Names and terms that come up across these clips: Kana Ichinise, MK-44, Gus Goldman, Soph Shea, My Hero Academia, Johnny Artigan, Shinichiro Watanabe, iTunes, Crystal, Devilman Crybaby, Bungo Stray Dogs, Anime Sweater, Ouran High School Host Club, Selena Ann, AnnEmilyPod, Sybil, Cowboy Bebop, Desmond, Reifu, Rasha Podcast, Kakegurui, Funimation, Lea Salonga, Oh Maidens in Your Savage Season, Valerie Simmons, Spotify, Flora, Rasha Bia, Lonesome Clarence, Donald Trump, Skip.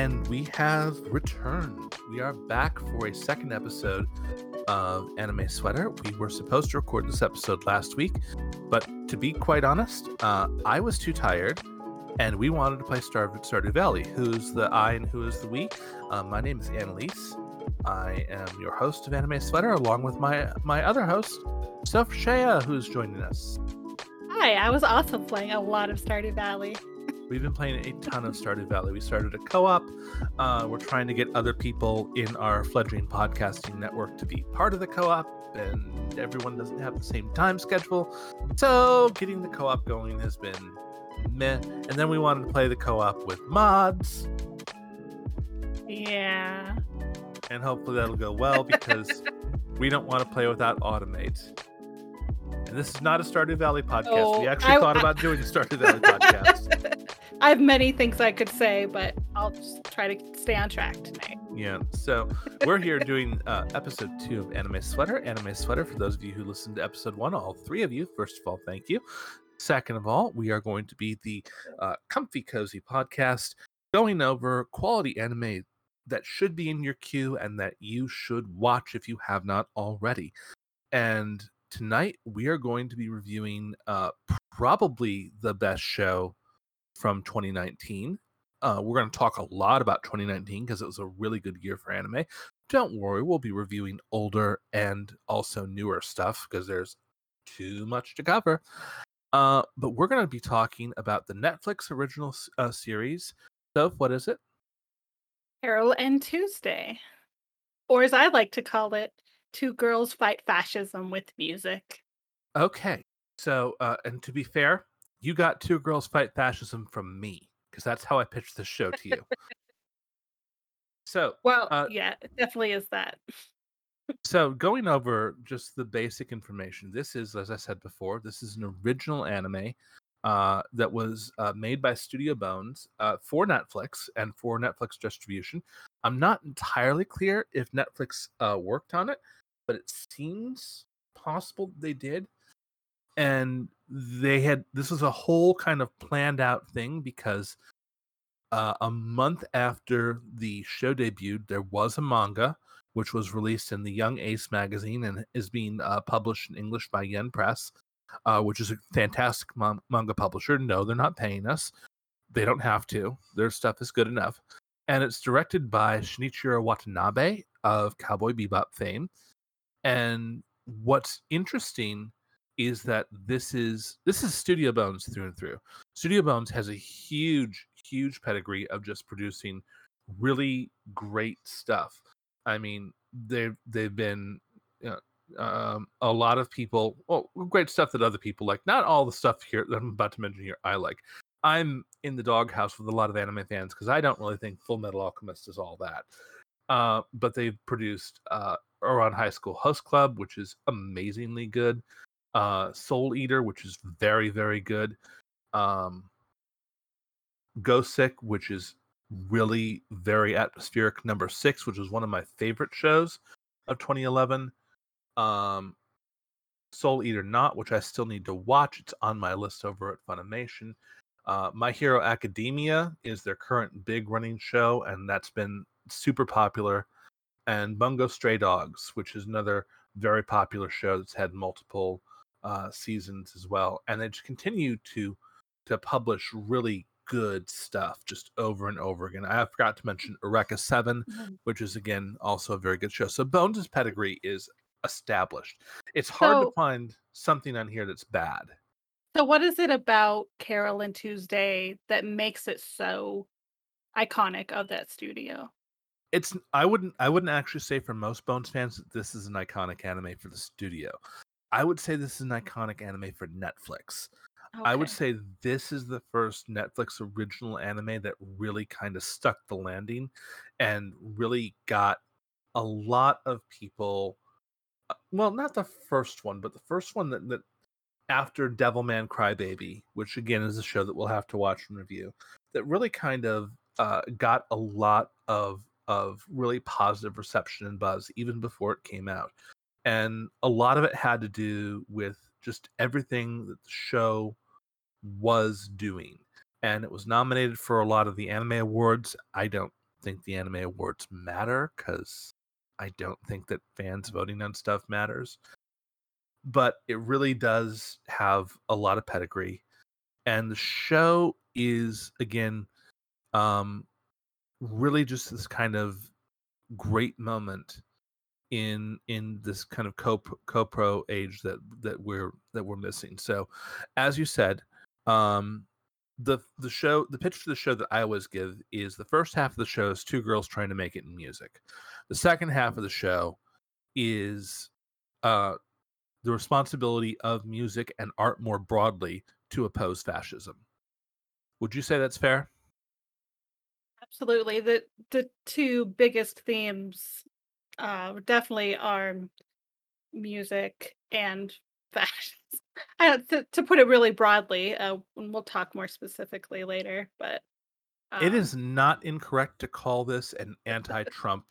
And we have returned. We are back for a second episode of Anime Sweater. We were supposed to record this episode last week, but to be quite honest, I was too tired, and we wanted to play Stardew Valley. Who's the I and who is the we? My name is Annalise. I am your host of Anime Sweater, along with my other host, Soph Shea, who's joining us. Hi, I was also playing a lot of Stardew Valley. We've been playing a ton of Stardew Valley. We started a co-op. We're trying to get other people in our fledgling podcasting network to be part of the co-op, and everyone doesn't have the same time schedule. So getting the co-op going has been meh. And then we wanted to play the co-op with mods. Yeah. And hopefully that'll go well, because we don't want to play without Automate. And this is not a Stardew Valley podcast. Oh, we actually thought about doing a Stardew Valley podcast. I have many things I could say, but I'll just try to stay on track tonight. Yeah, so we're here doing episode 2 of Anime Sweater. Anime Sweater, for those of you who listened to episode 1, all three of you, first of all, thank you. Second of all, we are going to be the Comfy Cozy podcast, going over quality anime that should be in your queue and that you should watch if you have not already. And tonight, we are going to be reviewing probably the best show from 2019. We're going to talk a lot about 2019 because it was a really good year for anime. Don't worry, we'll be reviewing older and also newer stuff because there's too much to cover. But we're going to be talking about the Netflix original series. So, what is it? Carole and Tuesday. Or as I like to call it, Two Girls Fight Fascism with Music. Okay. So, and to be fair, you got Two Girls Fight Fascism from me, because that's how I pitched this show to you. So, well, yeah, it definitely is that. So, going over just the basic information, this is, as I said before, this is an original anime that was made by Studio Bones for Netflix and for Netflix distribution. I'm not entirely clear if Netflix worked on it, but it seems possible they did. And they had, this was a whole kind of planned out thing, because a month after the show debuted, there was a manga which was released in the Young Ace magazine and is being published in English by Yen Press, which is a fantastic manga publisher. No, they're not paying us. They don't have to. Their stuff is good enough. And it's directed by Shinichiro Watanabe of Cowboy Bebop fame. And what's interesting is that this is Studio Bones through and through. Studio Bones has a huge, huge pedigree of just producing really great stuff. I mean, they've been, you know, a lot of people, well, great stuff that other people like. Not all the stuff here that I'm about to mention here I like. I'm in the doghouse with a lot of anime fans because I don't really think Full Metal Alchemist is all that. But they've produced Ouran High School Host Club, which is amazingly good. Soul Eater, which is very, very good. Ghost Sick, which is really very atmospheric. Number 6, which is one of my favorite shows of 2011. Soul Eater Not, which I still need to watch. It's on my list over at Funimation. My Hero Academia is their current big running show, and that's been super popular. And Bungo Stray Dogs, which is another very popular show that's had multiple seasons as well. And they just continue to publish really good stuff just over and over again. I forgot to mention Eureka 7, which is, again, also a very good show. So Bones' pedigree is established. It's hard to find something on here that's bad. So what is it about Carole and Tuesday that makes it so iconic of that studio? It's I wouldn't actually say for most Bones fans that this is an iconic anime for the studio. I would say this is an iconic anime for Netflix. Okay. I would say this is the first Netflix original anime that really kind of stuck the landing and really got a lot of people. Well, not the first one, but the first one that after Devilman Crybaby, which again is a show that we'll have to watch and review, that really kind of got a lot of really positive reception and buzz even before it came out. And a lot of it had to do with just everything that the show was doing. And it was nominated for a lot of the anime awards. I don't think the anime awards matter because I don't think that fans voting on stuff matters. But it really does have a lot of pedigree. And the show is, again, really just this kind of great moment in this kind of co-pro age that we're missing. So, as you said, the pitch for the show that I always give is the first half of the show is two girls trying to make it in music. The second half of the show is the responsibility of music and art more broadly to oppose fascism. Would you say that's fair? Absolutely. The two biggest themes definitely are music and fashion. To put it really broadly, and we'll talk more specifically later. But it is not incorrect to call this an anti-Trump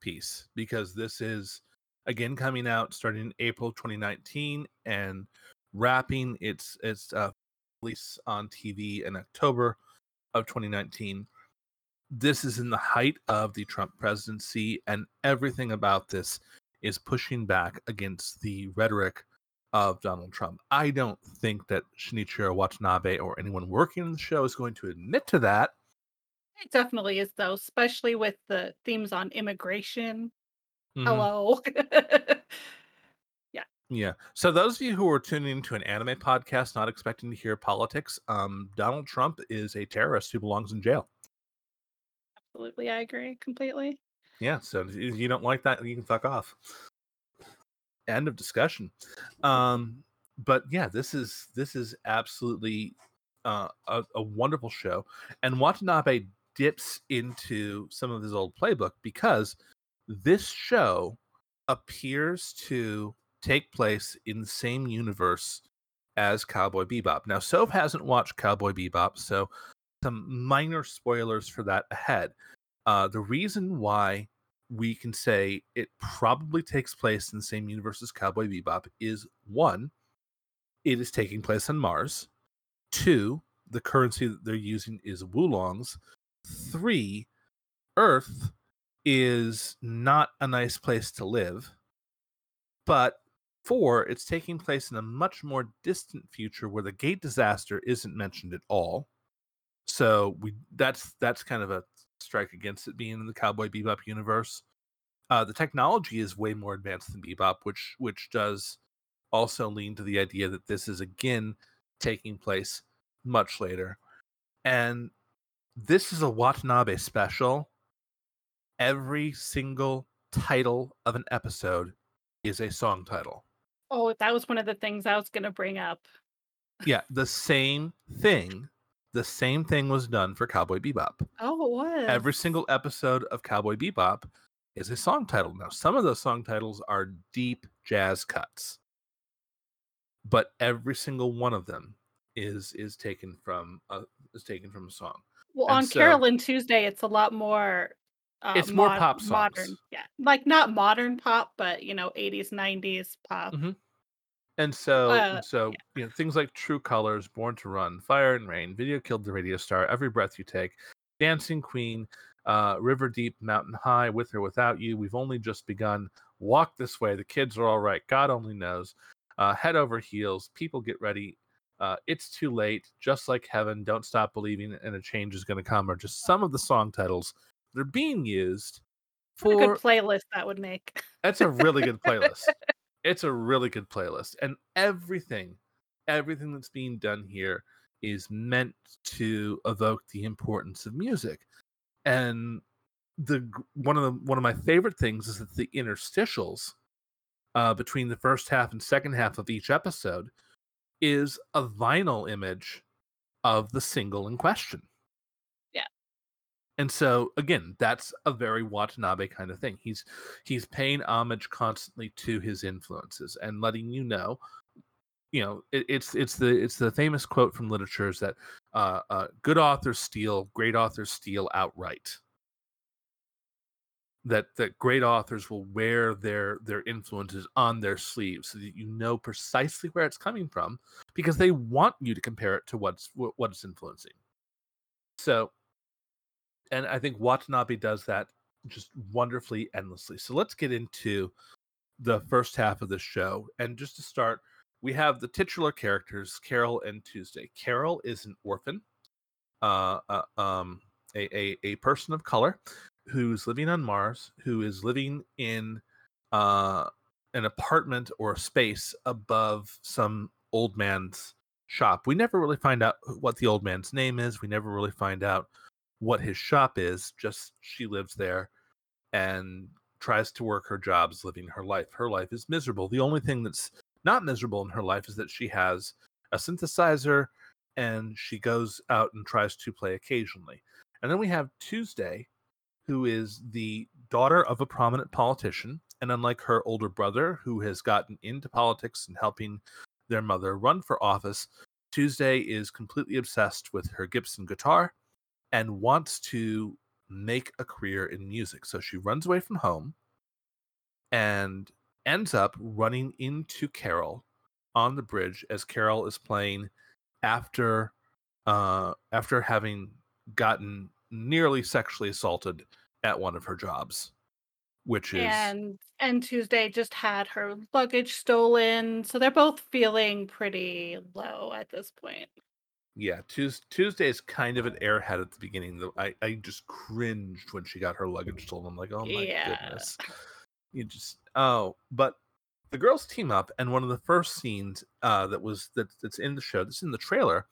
piece, because this is again coming out starting in April 2019 and wrapping its release on TV in October of 2019. This is in the height of the Trump presidency, and everything about this is pushing back against the rhetoric of Donald Trump. I don't think that Shinichiro Watanabe or anyone working on the show is going to admit to that. It definitely is, though, especially with the themes on immigration. Mm-hmm. Hello. Yeah. So those of you who are tuning into an anime podcast not expecting to hear politics, Donald Trump is a terrorist who belongs in jail. Absolutely, I agree completely. Yeah, so if you don't like that, you can fuck off. End of discussion. But yeah, this is absolutely a wonderful show. And Watanabe dips into some of his old playbook because this show appears to take place in the same universe as Cowboy Bebop. Now, Soph hasn't watched Cowboy Bebop, so some minor spoilers for that ahead. The reason why we can say it probably takes place in the same universe as Cowboy Bebop is, one, it is taking place on Mars. Two, the currency that they're using is Wulongs. Three, Earth is not a nice place to live. But four, it's taking place in a much more distant future where the gate disaster isn't mentioned at all. So that's kind of a strike against it being in the Cowboy Bebop universe. The technology is way more advanced than Bebop, which does also lean to the idea that this is again taking place much later. And this is a Watanabe special. Every single title of an episode is a song title. Oh, that was one of the things I was going to bring up. Yeah, the same thing. The same thing was done for Cowboy Bebop. Oh, it was. Every single episode of Cowboy Bebop is a song title. Now, some of those song titles are deep jazz cuts, but every single one of them is taken from a song. Well, and on Carole and Tuesday, it's a lot more. It's more pop songs. Modern, yeah, like not modern pop, but 80s, 90s pop. Mm-hmm. And so, yeah. Things like True Colors, Born to Run, Fire and Rain, Video Killed the Radio Star, Every Breath You Take, Dancing Queen, River Deep, Mountain High, With or Without You, We've Only Just Begun, Walk This Way, The Kids Are All Right, God Only Knows, Head Over Heels, People Get Ready, It's Too Late, Just Like Heaven, Don't Stop Believing, and A Change Is Gonna Come are just some of the song titles that are being used for... What a good playlist that would make. That's a really good playlist. It's a really good playlist, and everything that's being done here is meant to evoke the importance of music. And one of my favorite things is that the interstitials between the first half and second half of each episode is a vinyl image of the single in question. Yeah, and so again, that's a very Watanabe kind of thing. He's paying homage constantly to his influences and letting it's the famous quote from literature is that good authors steal, great authors steal outright. That great authors will wear their influences on their sleeves so that you know precisely where it's coming from because they want you to compare it to what's influencing. So And I think Watanabe does that just wonderfully, endlessly. So let's get into the first half of the show. And just to start, we have the titular characters, Carole and Tuesday. Carole is an orphan, a person of color who's living on Mars, who is living in an apartment or a space above some old man's shop. We never really find out what the old man's name is. We never really find out what his shop is. Just she lives there and tries to work her jobs, living her life. Her life is miserable. The only thing that's not miserable in her life is that she has a synthesizer and she goes out and tries to play occasionally. And then we have Tuesday, who is the daughter of a prominent politician. And unlike her older brother, who has gotten into politics and helping their mother run for office, Tuesday is completely obsessed with her Gibson guitar and wants to make a career in music. So she runs away from home and ends up running into Carole on the bridge as Carole is playing after having gotten nearly sexually assaulted at one of her jobs. Which is... And Tuesday just had her luggage stolen. So they're both feeling pretty low at this point. Yeah, Tuesday is kind of an airhead at the beginning. I just cringed when she got her luggage stolen. I'm like, oh my goodness. But the girls team up, and one of the first scenes that's in the show, that's in the trailer,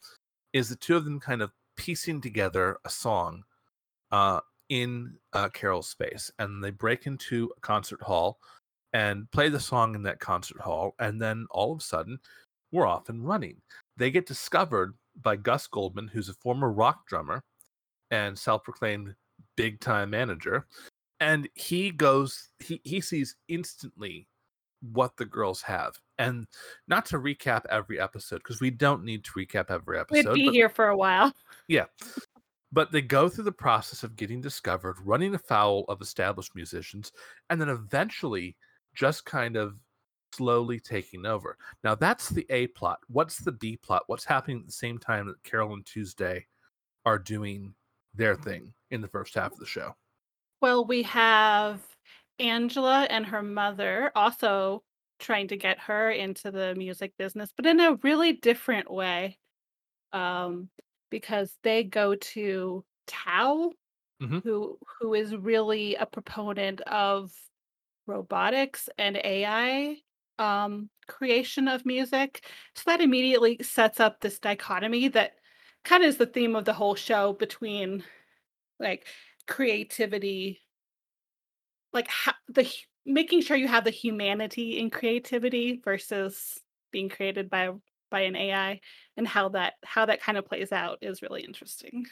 is the two of them kind of piecing together a song in Carole's space, and they break into a concert hall and play the song in that concert hall, and then all of a sudden, we're off and running. They get discovered by Gus Goldman, who's a former rock drummer and self-proclaimed big-time manager. And he sees instantly what the girls have. And not to recap every episode, because we don't need to recap every episode. We'd be here for a while. Yeah. But they go through the process of getting discovered, running afoul of established musicians, and then eventually just kind of slowly taking over. Now that's the A plot. What's the B plot? What's happening at the same time that Carole and Tuesday are doing their thing in the first half of the show? Well, we have Angela and her mother also trying to get her into the music business, but in a really different way, because they go to Tao, mm-hmm. who is really a proponent of robotics and AI creation of music. So that immediately sets up this dichotomy that kind of is the theme of the whole show between like creativity, like making sure you have the humanity in creativity versus being created by an AI, and how that kind of plays out is really interesting.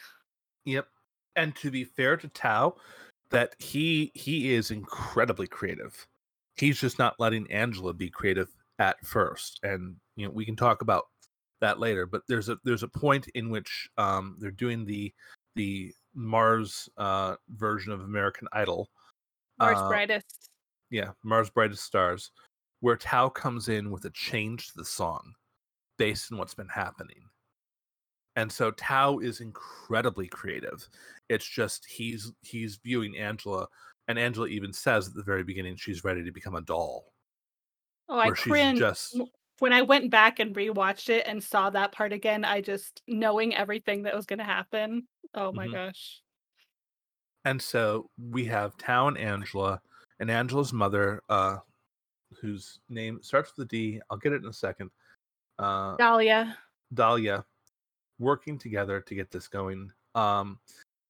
Yep. And to be fair to Tao, that he is incredibly creative. He's just not letting Angela be creative at first, and we can talk about that later. But there's a point in which they're doing the Mars version of American Idol, Mars Brightest. Yeah, Mars Brightest Stars, where Tao comes in with a change to the song based on what's been happening. And so Tao is incredibly creative. It's just he's viewing Angela, and Angela even says at the very beginning she's ready to become a doll. Oh, I cringed. When I went back and rewatched it and saw that part again, I just, knowing everything that was going to happen, oh my mm-hmm. gosh. And so we have Tao and Angela, and Angela's mother, whose name starts with a D. I'll get it in a second. Dahlia. Working together to get this going.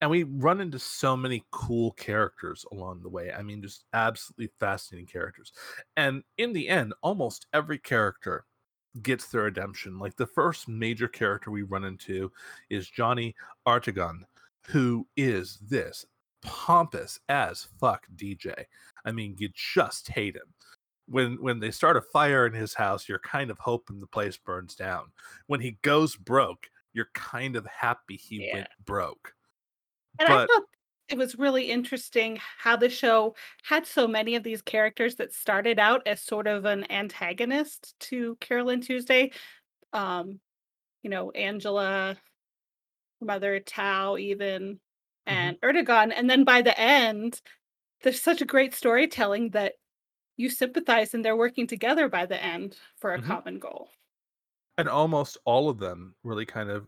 And we run into so many cool characters along the way. I mean, just absolutely fascinating characters. And in the end, almost every character gets their redemption. Like the first major character we run into is Johnny Artigan, who is this pompous as fuck DJ. I mean, you just hate him. When they start a fire in his house, you're kind of hoping the place burns down. When he goes broke, you're kind of happy he went broke. And I thought it was really interesting how the show had so many of these characters that started out as sort of an antagonist to Carole and Tuesday. Angela, Mother Tao, even and Erdogan. And then by the end, there's such a great storytelling that you sympathize and they're working together by the end for a common goal. And almost all of them really kind of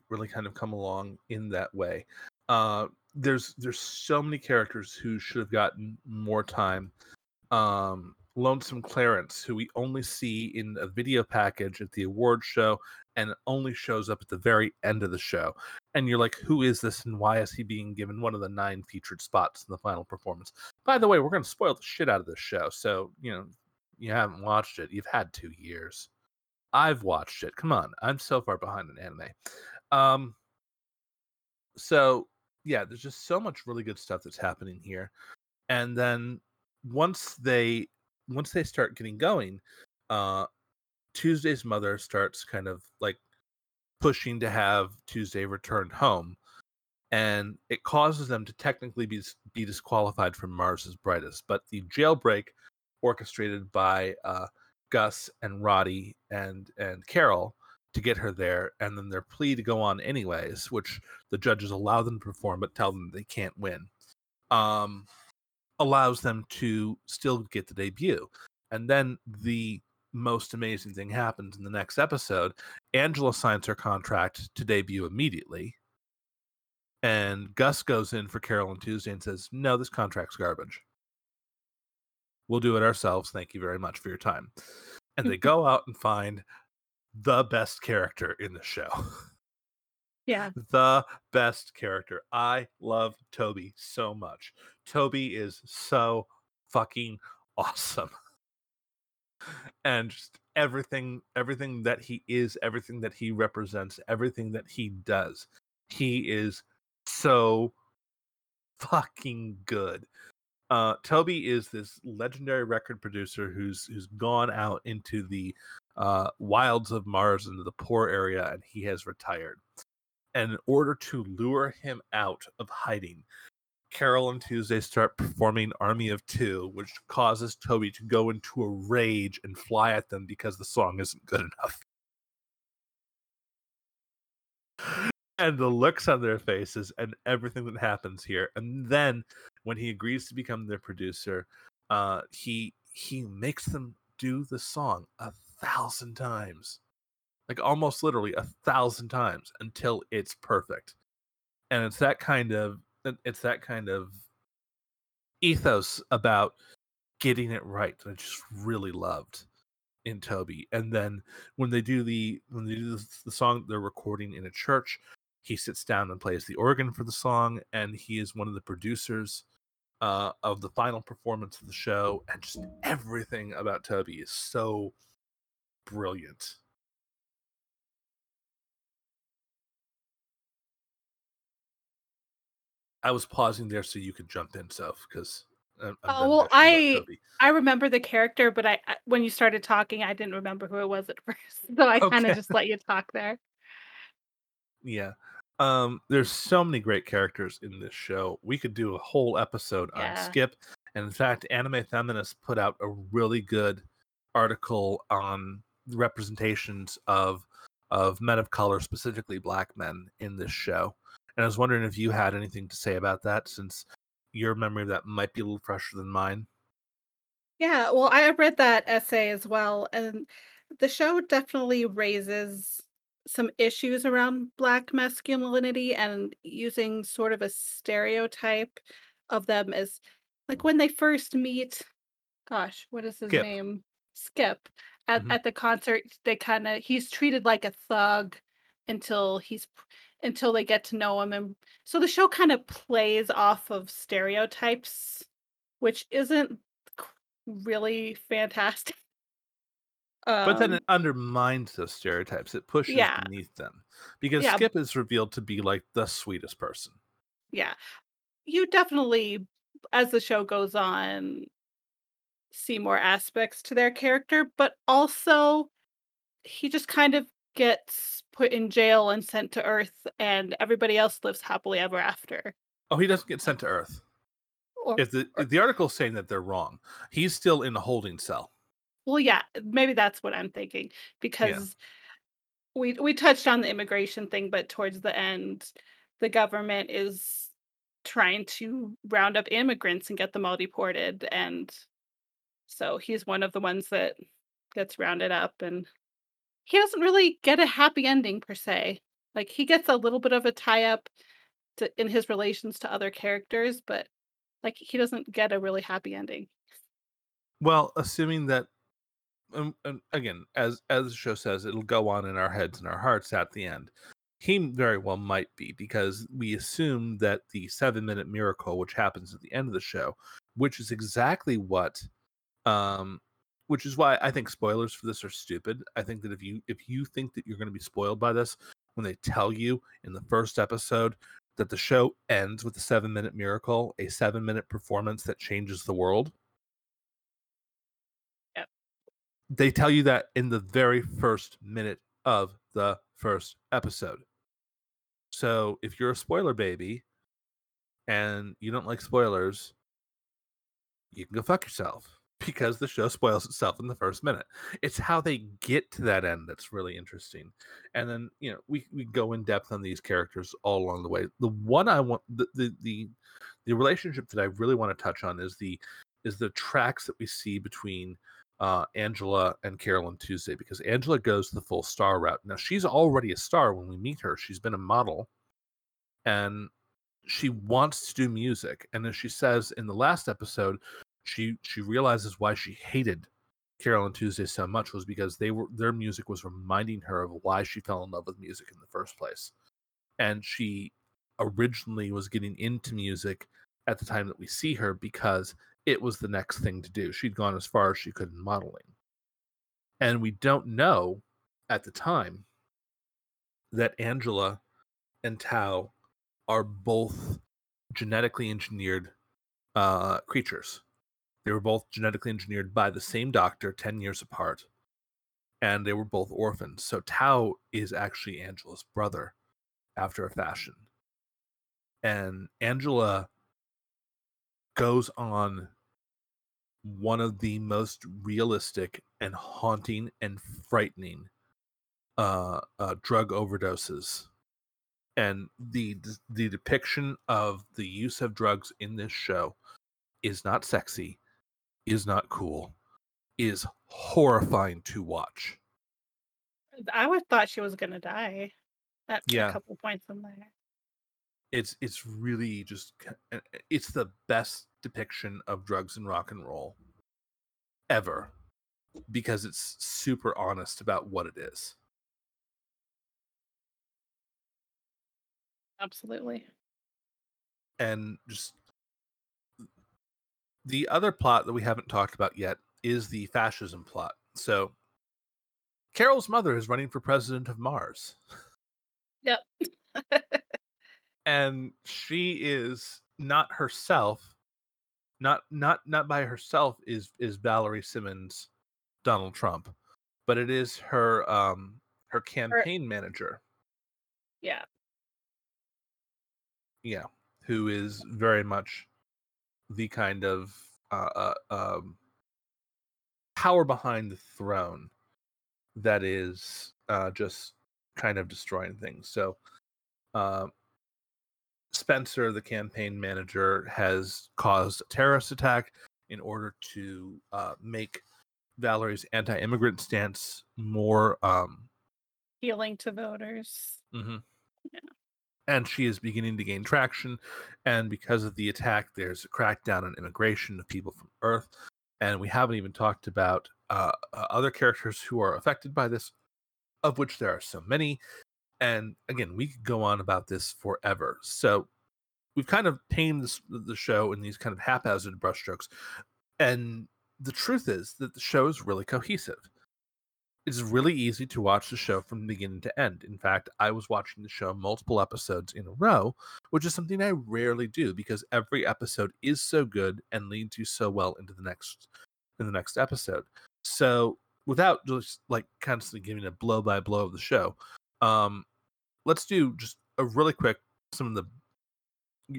come along in that way. There's so many characters who should have gotten more time. Lonesome Clarence, who we only see in a video package at the award show and only shows up at the very end of the show. And you're like, who is this and why is he being given one of the 9 featured spots in the final performance? By the way, we're going to spoil the shit out of this show. So, you haven't watched it. You've had 2 years. I've watched it. Come on. I'm so far behind in anime. So, yeah, there's just so much really good stuff that's happening here. And then once they start getting going, Tuesday's mother starts kind of like pushing to have Tuesday return home, and it causes them to technically be disqualified from Mars' Brightest. But the jailbreak orchestrated by Gus and Roddy and Carole to get her there, and then their plea to go on anyways, which the judges allow them to perform but tell them they can't win, allows them to still get the debut. And then the most amazing thing happens in the next episode. Angela signs her contract to debut immediately, and Gus goes in for Carole and Tuesday and says, no, this contract's garbage. We'll do it ourselves. Thank you very much for your time. And they go out and find the best character in the show. Yeah. The best character. I love Toby so much. Toby is so fucking awesome. And just everything that he is, everything that he represents, everything that he does. He is so fucking good. Toby is this legendary record producer who's gone out into the wilds of Mars, into the poor area, and he has retired. And in order to lure him out of hiding, Carole and Tuesday start performing Army of Two, which causes Toby to go into a rage and fly at them because the song isn't good enough. And the looks on their faces and everything that happens here. And then when he agrees to become their producer, he makes them do the song 1,000 times. Like almost literally 1,000 times until it's perfect. And it's that kind of ethos about getting it right that I just really loved in Toby. And then when they do the song they're recording in a church, he sits down and plays the organ for the song, and he is one of the producers of the final performance of the show. And just everything about Toby is so brilliant. I was pausing there so you could jump in, Soph, because... I remember the character, but I when you started talking, I didn't remember who it was at first, so I kind of just let you talk there. Yeah. There's so many great characters in this show. We could do a whole episode on Skip, and in fact, Anime Feminist put out a really good article on representations of men of color, specifically black men, in this show. And I was wondering if you had anything to say about that, since your memory of that might be a little fresher than mine. Yeah, well, I read that essay as well. And the show definitely raises some issues around Black masculinity and using sort of a stereotype of them as, like, when they first meet, gosh, what is his name? Skip. At the concert, he's treated like a thug until they get to know him. And so the show kind of plays off of stereotypes, which isn't really fantastic. But then it undermines those stereotypes. It pushes beneath them. Because Skip is revealed to be like the sweetest person. Yeah. You definitely, as the show goes on, see more aspects to their character, but also he just kind of gets put in jail and sent to Earth, and everybody else lives happily ever after. Oh, he doesn't get sent to Earth. If the article's saying that they're wrong, he's still in a holding cell. Well, yeah, maybe that's what I'm thinking, because we touched on the immigration thing, but towards the end, the government is trying to round up immigrants and get them all deported. And so he's one of the ones that gets rounded up, and he doesn't really get a happy ending per se. Like, he gets a little bit of a tie up in his relations to other characters, but like, he doesn't get a really happy ending. Well, assuming that, and again, as the show says, it'll go on in our heads and our hearts at the end. He very well might be, because we assume that the 7-minute miracle, which happens at the end of the show, which is exactly what, which is why I think spoilers for this are stupid. I think that if you think that you're going to be spoiled by this, when they tell you in the first episode that the show ends with a 7-minute miracle, a 7-minute performance that changes the world. Yep. They tell you that in the very first minute of the first episode. So if you're a spoiler baby and you don't like spoilers, you can go fuck yourself, because the show spoils itself in the first minute. It's how they get to that end that's really interesting. And then, you know, we go in depth on these characters all along the way. The one I want, the relationship that I really want to touch on is the tracks that we see between Angela and Carole and Tuesday, because Angela goes the full star route. Now, she's already a star when we meet her. She's been a model, and she wants to do music. And as she says in the last episode, she realizes why she hated Carole and Tuesday so much was because their music was reminding her of why she fell in love with music in the first place. And she originally was getting into music at the time that we see her because it was the next thing to do. She'd gone as far as she could in modeling. And we don't know at the time that Angela and Tao are both genetically engineered creatures. They were both genetically engineered by the same doctor 10 years apart, and they were both orphans. So Tao is actually Angela's brother after a fashion. And Angela goes on one of the most realistic and haunting and frightening drug overdoses. And the depiction of the use of drugs in this show is not sexy, is not cool, is horrifying to watch. I would thought she was gonna die at a couple points in there. It's really just, it's the best depiction of drugs and rock and roll ever, because it's super honest about what it is. Absolutely. And just the other plot that we haven't talked about yet is the fascism plot. So Carole's mother is running for president of Mars. Yep. And she is not herself. Not by herself is Valerie Simmons, Donald Trump, but it is her campaign manager. Yeah. Yeah, who is very much the kind of power behind the throne that is just kind of destroying things. So Spencer, the campaign manager, has caused a terrorist attack in order to make Valerie's anti-immigrant stance more appealing to voters. Mm-hmm. Yeah. And she is beginning to gain traction. And because of the attack, there's a crackdown on immigration of people from Earth. And we haven't even talked about other characters who are affected by this, of which there are so many. And again, we could go on about this forever. So we've kind of painted the show in these kind of haphazard brushstrokes. And the truth is that the show is really cohesive. It's really easy to watch the show from beginning to end. In fact, I was watching the show multiple episodes in a row, which is something I rarely do, because every episode is so good and leads you so well into the next episode. So without just like constantly giving a blow by blow of the show, let's do just a really quick, some of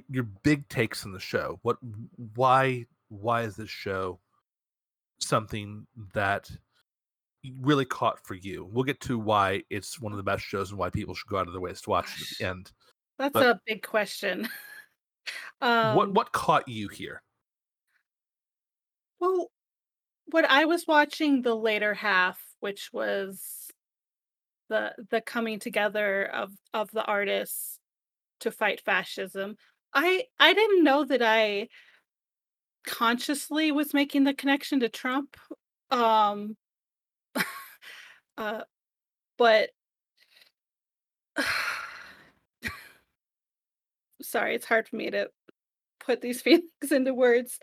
your big takes on the show. Why is this show something that really caught for you? We'll get to why it's one of the best shows and why people should go out of their ways to watch it at the end. That's a big question. What caught you here? Well, when I was watching the later half, which was the coming together of the artists to fight fascism, I didn't know that I consciously was making the connection to Trump. But sorry, it's hard for me to put these feelings into words.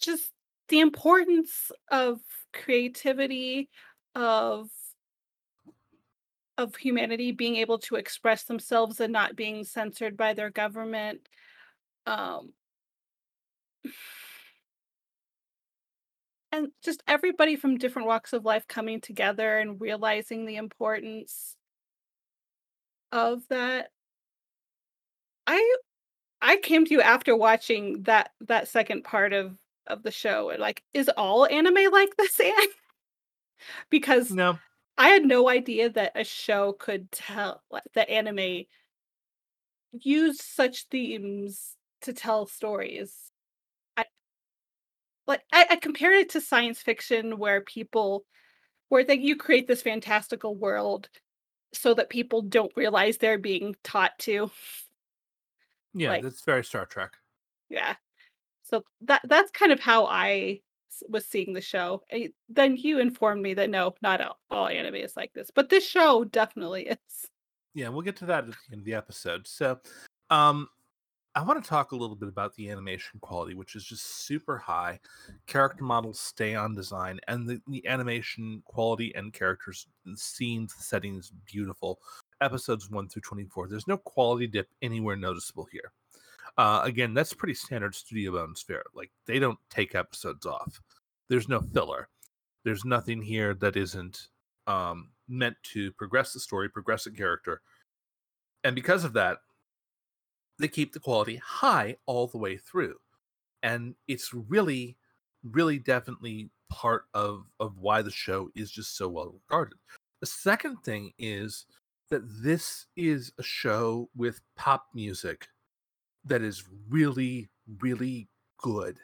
Just the importance of creativity, of humanity being able to express themselves and not being censored by their government. And just everybody from different walks of life coming together and realizing the importance of that. I came to you after watching that second part of the show, and like, is all anime like this, Anne? Because no, I had no idea that a show could tell, that anime used such themes to tell stories. I compared it to science fiction, where you create this fantastical world so that people don't realize they're being taught to. Yeah, that's very Star Trek. Yeah. So that's kind of how I was seeing the show. Then you informed me that no, not all anime is like this, but this show definitely is. Yeah, we'll get to that at the end of the episode. So, I want to talk a little bit about the animation quality, which is just super high. Character models stay on design, and the animation quality and characters, and scenes, the settings, beautiful. Episodes 1 through 24, there's no quality dip anywhere noticeable here. Again, that's pretty standard Studio Bones fare. Like, they don't take episodes off. There's no filler. There's nothing here that isn't meant to progress the story, progress the character. And because of that, they keep the quality high all the way through. And it's really, really definitely part of why the show is just so well regarded. The second thing is that this is a show with pop music that is really, really good.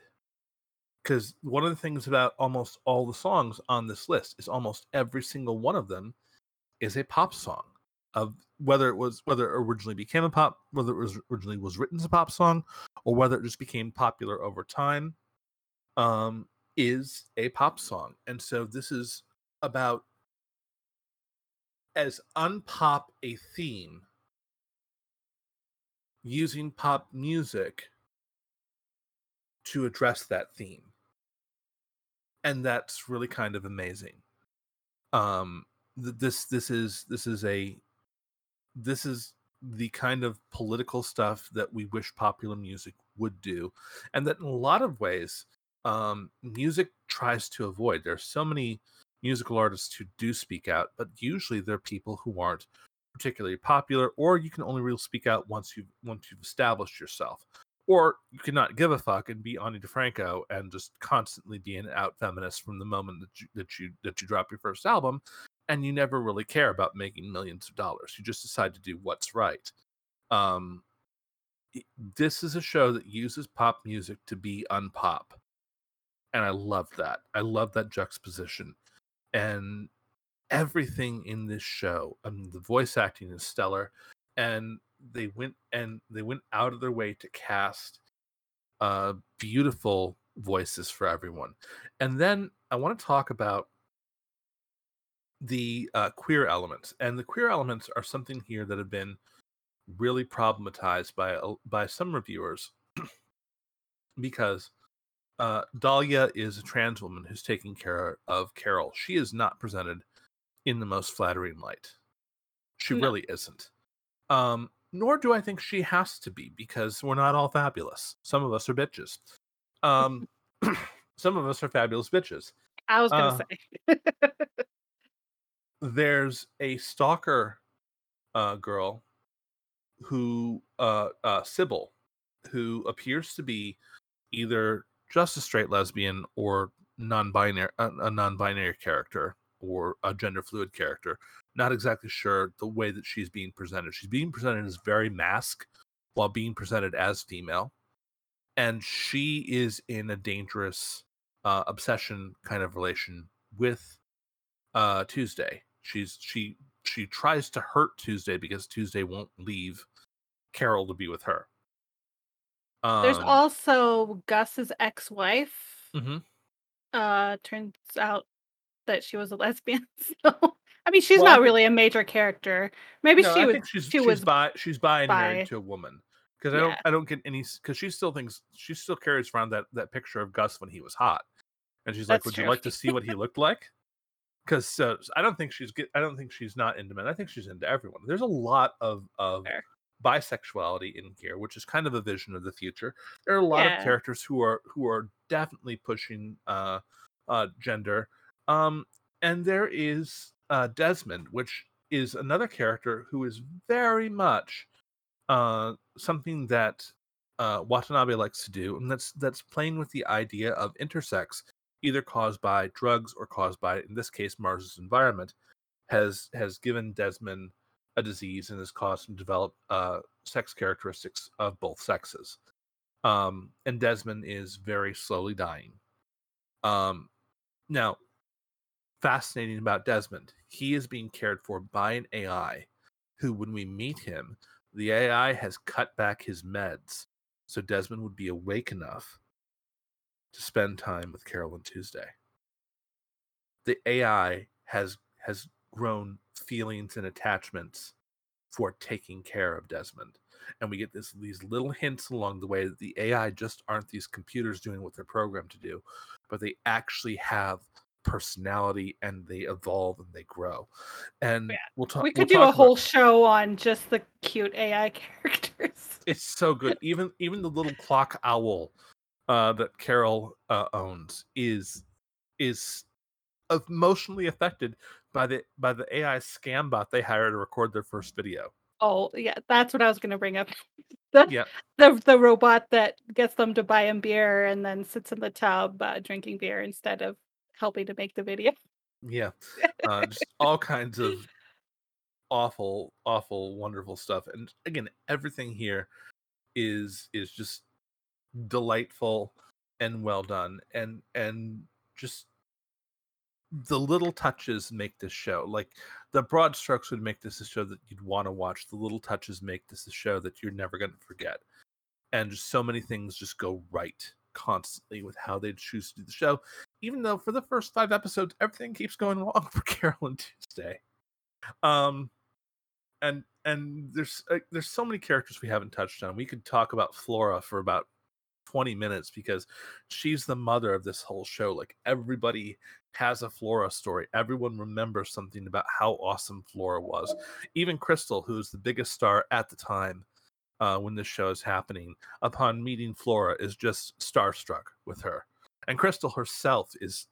Because one of the things about almost all the songs on this list is almost every single one of them is a pop song. Of whether it originally was written as a pop song, or whether it just became popular over time, is a pop song. And so this is about as unpop a theme, using pop music to address that theme. And that's really kind of amazing. This is the kind of political stuff that we wish popular music would do, and that in a lot of ways, music tries to avoid. There are so many musical artists who do speak out, but usually they're people who aren't particularly popular, or you can only really speak out once you've established yourself, or you cannot give a fuck and be Ani DeFranco and just constantly be an out feminist from the moment that you drop your first album. And you never really care about making millions of dollars. You just decide to do what's right. This is a show that uses pop music to be unpop. And I love that. I love that juxtaposition. And everything in this show, I mean, the voice acting is stellar. And they went out of their way to cast beautiful voices for everyone. And then I want to talk about the queer elements, and the queer elements are something here that have been really problematized by some reviewers because Dahlia is a trans woman who's taking care of Carole. She is not presented in the most flattering light. She really isn't. Nor do I think she has to be, because we're not all fabulous. Some of us are bitches. Some of us are fabulous bitches. I was going to say. There's a stalker girl who Sybil, who appears to be either just a straight lesbian or non-binary, a non-binary character, or a gender fluid character. Not exactly sure the way that she's being presented. She's being presented as very mask while being presented as female. And she is in a dangerous obsession kind of relation with Tuesday. She tries to hurt Tuesday because Tuesday won't leave Carole to be with her. There's also Gus's ex-wife. Mm-hmm. Turns out that she was a lesbian. So I mean, she's not really a major character. Maybe no, she's bi and married to a woman. Because I don't get any. Because she still thinks, she still carries around that picture of Gus when he was hot, and she's like, "Would you like to see what he looked like?" Because I don't think she's not into men. I think she's into everyone. There's a lot of bisexuality in here, which is kind of a vision of the future. There are a lot of characters who are definitely pushing gender. And there is Desmond, which is another character who is very much something that Watanabe likes to do, and that's playing with the idea of intersex, either caused by drugs or caused by, in this case, Mars's environment, has given Desmond a disease and has caused him to develop sex characteristics of both sexes. And Desmond is very slowly dying. Now, fascinating about Desmond, he is being cared for by an AI who, when we meet him, the AI has cut back his meds, so Desmond would be awake enough to spend time with Carole and Tuesday. The AI has grown feelings and attachments for taking care of Desmond. And we get these little hints along the way that the AI just aren't these computers doing what they're programmed to do, but they actually have personality, and they evolve and they grow. And we'll do a whole show on just the cute AI characters. It's so good. Even the little clock owl that Carole owns is emotionally affected by the AI scam bot they hired to record their first video. Oh yeah, that's what I was going to bring up. The robot that gets them to buy him beer and then sits in the tub drinking beer instead of helping to make the video. Yeah. Just all kinds of awful, awful, wonderful stuff. And again, everything here is just delightful and well done. And just the little touches make this show. Like, the broad strokes would make this a show that you'd want to watch. The little touches make this a show that you're never going to forget. And just so many things just go right constantly with how they choose to do the show, even though for the first 5 episodes everything keeps going wrong for Carole and Tuesday. And there's so many characters we haven't touched on. We could talk about Flora for about 20 minutes because she's the mother of this whole show. Like, everybody has a Flora story. Everyone remembers something about how awesome Flora was. Even Crystal, who's the biggest star at the time when this show is happening, upon meeting Flora, is just starstruck with her. And Crystal herself is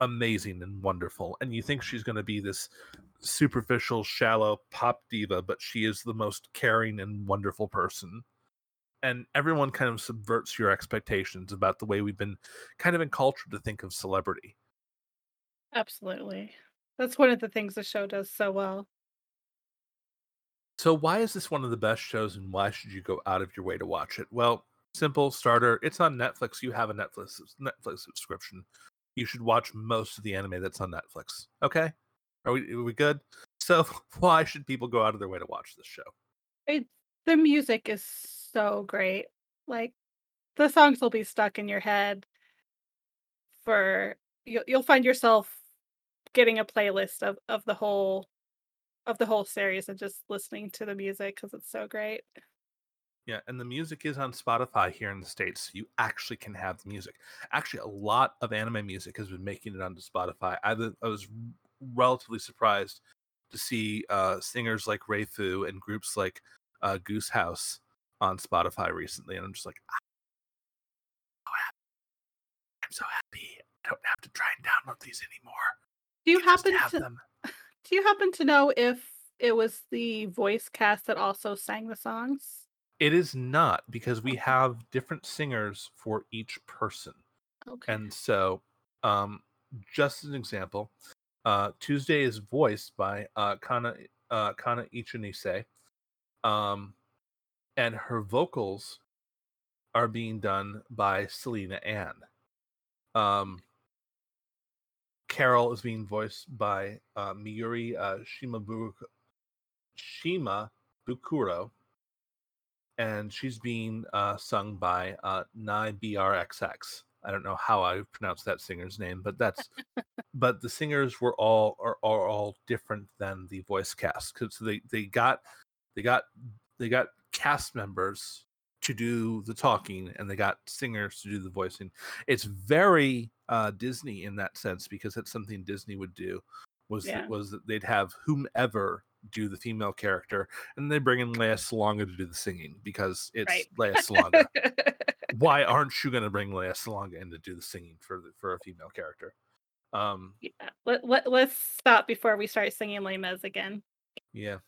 amazing and wonderful. And you think she's going to be this superficial, shallow pop diva, but she is the most caring and wonderful person. And everyone kind of subverts your expectations about the way we've been kind of encultured to think of celebrity. Absolutely. That's one of the things the show does so well. So why is this one of the best shows, and why should you go out of your way to watch it? Well, simple starter. It's on Netflix. You have a Netflix subscription. You should watch most of the anime that's on Netflix. Okay? Are we good? So why should people go out of their way to watch this show? The music is so great. Like, the songs will be stuck in your head. You'll find yourself getting a playlist of the whole series and just listening to the music because it's so great. Yeah, and the music is on Spotify here in the States, so you actually can have the music. Actually, a lot of anime music has been making it onto Spotify. I was relatively surprised to see singers like Reifu and groups like Goose House on Spotify recently, and I'm just like, I'm so happy. I don't have to try and download these anymore. Do you happen to know if it was the voice cast that also sang the songs? It is not, because we have different singers for each person. Okay. And so, just as an example, Tuesday is voiced by Kana Ichinise. and her vocals are being done by Selena Ann. Carole is being voiced by Miuri Shimabukuro, and she's being sung by Nai BRXX. I don't know how I pronounced that singer's name, but that's but the singers were all are all different than the voice cast, because they got cast members to do the talking and they got singers to do the voicing. It's very Disney in that sense, because that's something Disney would do, was that they'd have whomever do the female character and they bring in Lea Salonga to do the singing, because it's right. Lea Salonga. Why aren't you going to bring Lea Salonga in to do the singing for a female character? Let's stop before we start singing Les Mis again. Yeah.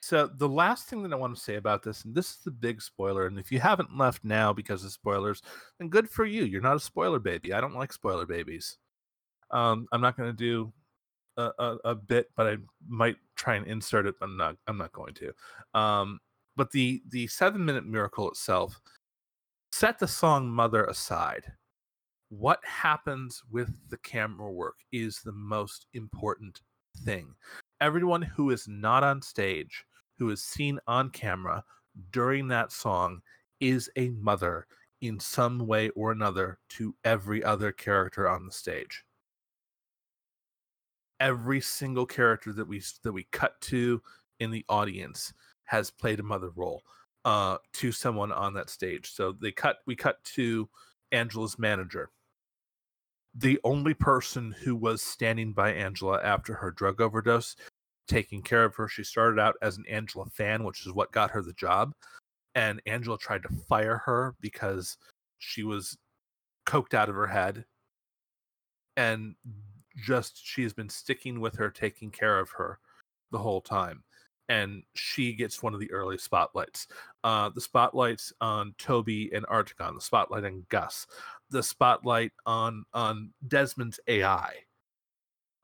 So the last thing that I want to say about this, and this is the big spoiler, and if you haven't left now because of spoilers, then good for you. You're not a spoiler baby. I don't like spoiler babies. I'm not going to do a bit, but I might try and insert it, but I'm not going to. But the 7-minute miracle itself, set the song Mother aside. What happens with the camera work is the most important thing. Everyone who is not on stage, who is seen on camera during that song, is a mother in some way or another to every other character on the stage. Every single character that we cut to in the audience has played a mother role to someone on that stage. So we cut to Angela's manager. The only person who was standing by Angela after her drug overdose, taking care of her. She started out as an Angela fan, which is what got her the job. And Angela tried to fire her because she was coked out of her head. And she has been sticking with her, taking care of her the whole time. And she gets one of the early spotlights. The spotlights on Toby and Artigan, the spotlight on Gus, the spotlight on Desmond's AI.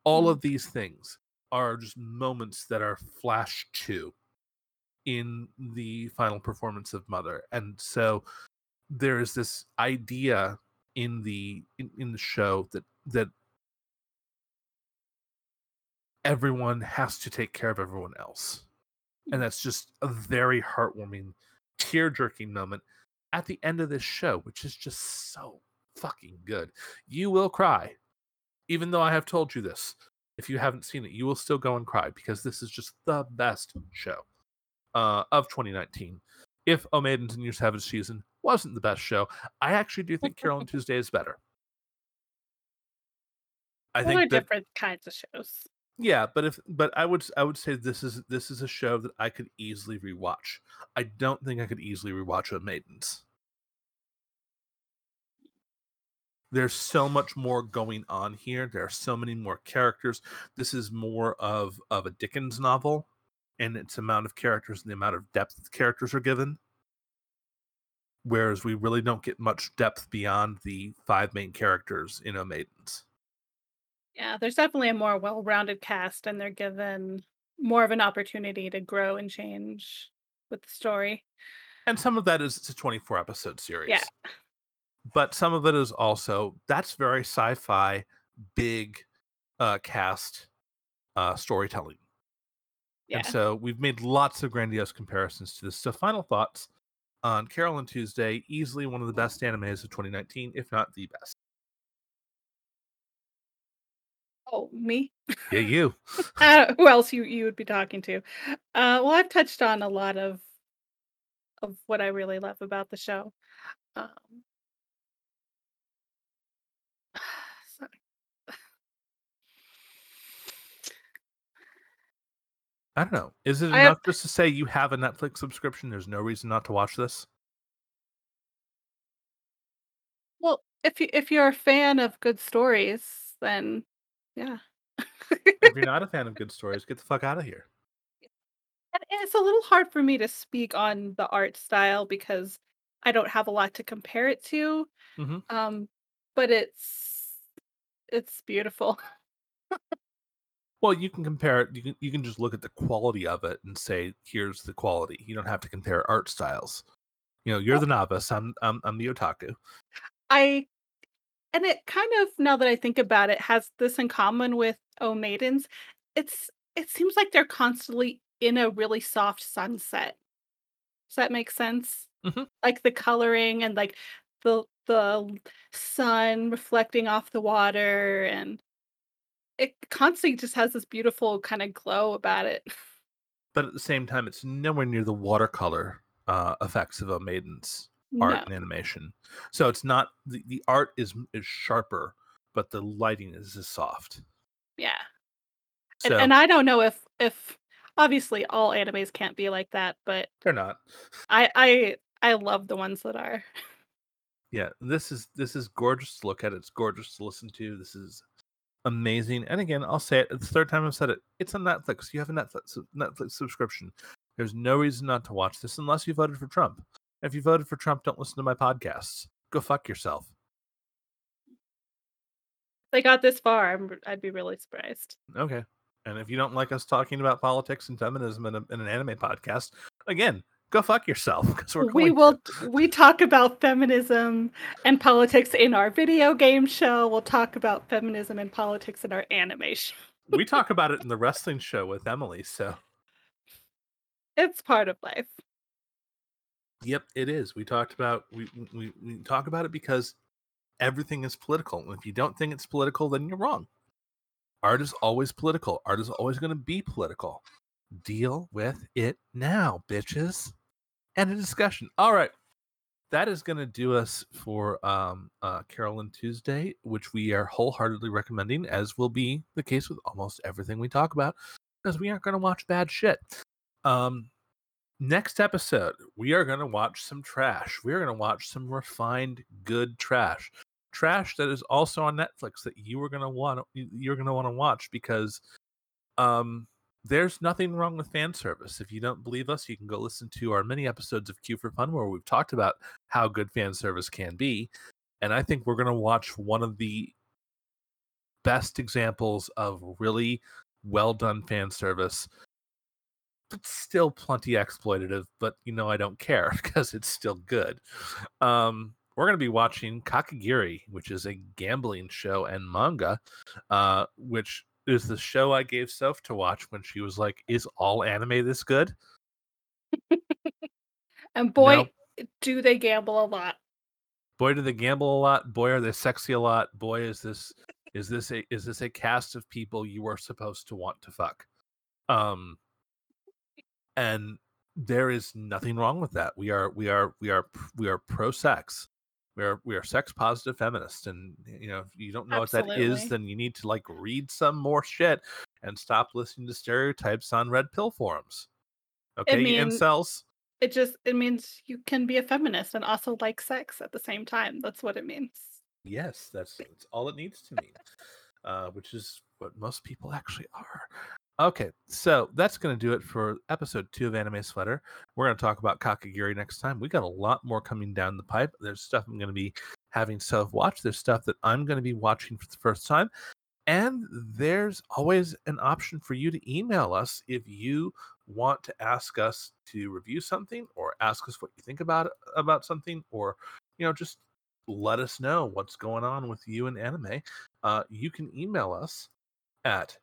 All of these things are just moments that are flashed to in the final performance of Mother. And so there is this idea in the show that everyone has to take care of everyone else. And that's just a very heartwarming, tear-jerking moment at the end of this show, which is just so fucking good. You will cry. Even though I have told you this, if you haven't seen it, you will still go and cry, because this is just the best show of 2019. If Oh Maidens in Your Savage Season wasn't the best show, I actually do think Carole and Tuesday is better. Those are different kinds of shows. Yeah, but I would say this is a show that I could easily rewatch. I don't think I could easily rewatch Oh Maidens. There's so much more going on here. There are so many more characters. This is more of a Dickens novel, and its amount of characters and the amount of depth the characters are given. Whereas we really don't get much depth beyond the 5 main characters in Oh Maidens. Yeah, there's definitely a more well-rounded cast, and they're given more of an opportunity to grow and change with the story. And some of that is it's a 24-episode series. Yeah. But some of it is also, that's very sci-fi, big cast storytelling. Yeah. And so we've made lots of grandiose comparisons to this. So final thoughts on Carole and Tuesday, easily one of the best animes of 2019, if not the best. Oh, me? Yeah, you. Who else you would be talking to? Well, I've touched on a lot of what I really love about the show. Sorry. I don't know. Is it enough just to say you have a Netflix subscription? There's no reason not to watch this? Well, if you're a fan of good stories, then... Yeah. If you're not a fan of good stories, get the fuck out of here. And it's a little hard for me to speak on the art style because I don't have a lot to compare it to. Mm-hmm. But it's beautiful. Well, you can compare it. You can just look at the quality of it and say, here's the quality. You don't have to compare art styles. You know, you're the novice. I'm the otaku. And it kind of, now that I think about it, has this in common with Oh Maidens. It seems like they're constantly in a really soft sunset. Does that make sense? Mm-hmm. Like the coloring and like the sun reflecting off the water, and it constantly just has this beautiful kind of glow about it. But at the same time, it's nowhere near the watercolor effects of Oh Maidens. Art and animation, so it's not the art is sharper, but the lighting is soft. Yeah, so, and I don't know if obviously all animes can't be like that, but they're not. I love the ones that are. Yeah, this is gorgeous to look at. It's gorgeous to listen to. This is amazing. And again, I'll say it. It's the third time I've said it. It's on Netflix. You have a Netflix subscription. There's no reason not to watch this unless you voted for Trump. If you voted for Trump, don't listen to my podcasts. Go fuck yourself. If they got this far, I'd be really surprised. Okay. And if you don't like us talking about politics and feminism in an anime podcast, again, go fuck yourself. We talk about feminism and politics in our video game show. We'll talk about feminism and politics in our anime show. We talk about it in the wrestling show with Emily, so. It's part of life. Yep, it is. We talk about it because everything is political. And if you don't think it's political, then you're wrong. Art is always political. Art is always going to be political. Deal with it now, bitches. And a discussion. All right. That is going to do us for Carole and Tuesday, which we are wholeheartedly recommending, as will be the case with almost everything we talk about, because we aren't going to watch bad shit. Next episode, we are going to watch some trash. We're going to watch some refined, good trash. Trash that is also on Netflix that you're going to want to watch, because there's nothing wrong with fan service. If you don't believe us, you can go listen to our mini episodes of Q for Fun, where we've talked about how good fan service can be. And I think we're going to watch one of the best examples of really well done fan service. It's still plenty exploitative, but I don't care because it's still good. We're going to be watching Kakegurui, which is a gambling show and manga, which is the show I gave Soph to watch when she was like, "Is all anime this good?" And boy, do they gamble a lot. Boy, do they gamble a lot. Boy, are they sexy a lot. Boy, is this a cast of people you are supposed to want to fuck. And there is nothing wrong with that. We are pro sex. We are sex positive feminists. And if you don't know Absolutely. What that is, then you need to read some more shit and stop listening to stereotypes on red pill forums. Okay, incels. It means you can be a feminist and also like sex at the same time. That's what it means. Yes, that's all it needs to mean, which is what most people actually are. Okay, so that's going to do it for episode 2 of Anime Sweater. We're going to talk about Kakegurui next time. We got a lot more coming down the pipe. There's stuff I'm going to be having Soph watch. There's stuff that I'm going to be watching for the first time. And there's always an option for you to email us if you want to ask us to review something, or ask us what you think about something, or just let us know what's going on with you in anime. You can email us at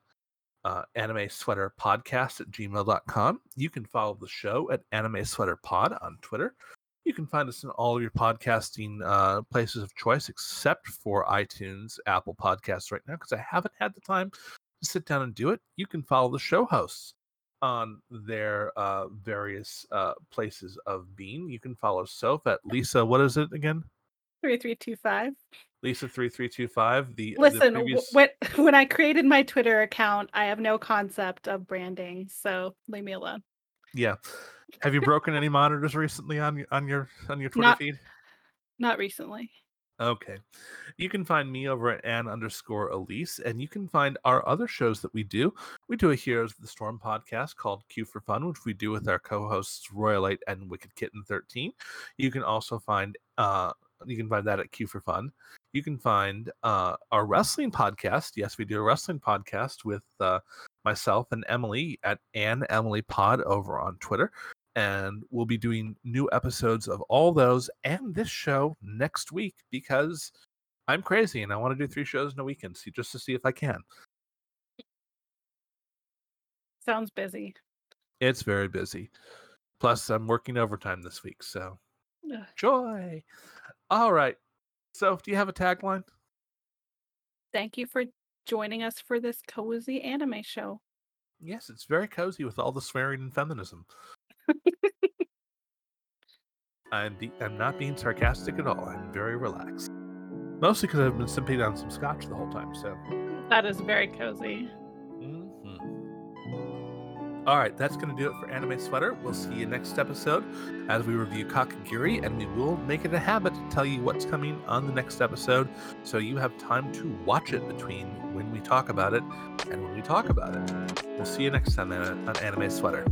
anime sweater podcast at gmail.com. You can follow the show at anime sweater pod on Twitter. You can find us in all of your podcasting places of choice, except for iTunes, Apple Podcasts right now, because I haven't had the time to sit down and do it. You can follow the show hosts on their various places of being. You can follow Soph at Lisa. What is it again? 3325. Lisa 3325. When I created my Twitter account, I have no concept of branding, so leave me alone. Yeah, have you broken any monitors recently on your Twitter feed? Not recently. Okay, you can find me over at Ann_Elise, and you can find our other shows that we do. We do a Heroes of the Storm podcast called Q for Fun, which we do with our co-hosts Royalite and Wicked Kitten 13. You can find that at Q for Fun. you can find our wrestling podcast. Yes, we do a wrestling podcast with myself and Emily at AnnEmilyPod over on Twitter. And we'll be doing new episodes of all those and this show next week because I'm crazy and I want to do 3 shows in a weekend just to see if I can. Sounds busy. It's very busy. Plus, I'm working overtime this week, so joy. All right. So, do you have a tagline? Thank you for joining us for this cozy anime show. Yes, it's very cozy with all the swearing and feminism. I'm not being sarcastic at all. I'm very relaxed. Mostly because I've been sipping on some scotch the whole time, so. That is very cozy. All right, that's going to do it for Anime Sweater. We'll see you next episode as we review Kakegurui, and we will make it a habit to tell you what's coming on the next episode so you have time to watch it between when we talk about it and when we talk about it. We'll see you next time on Anime Sweater.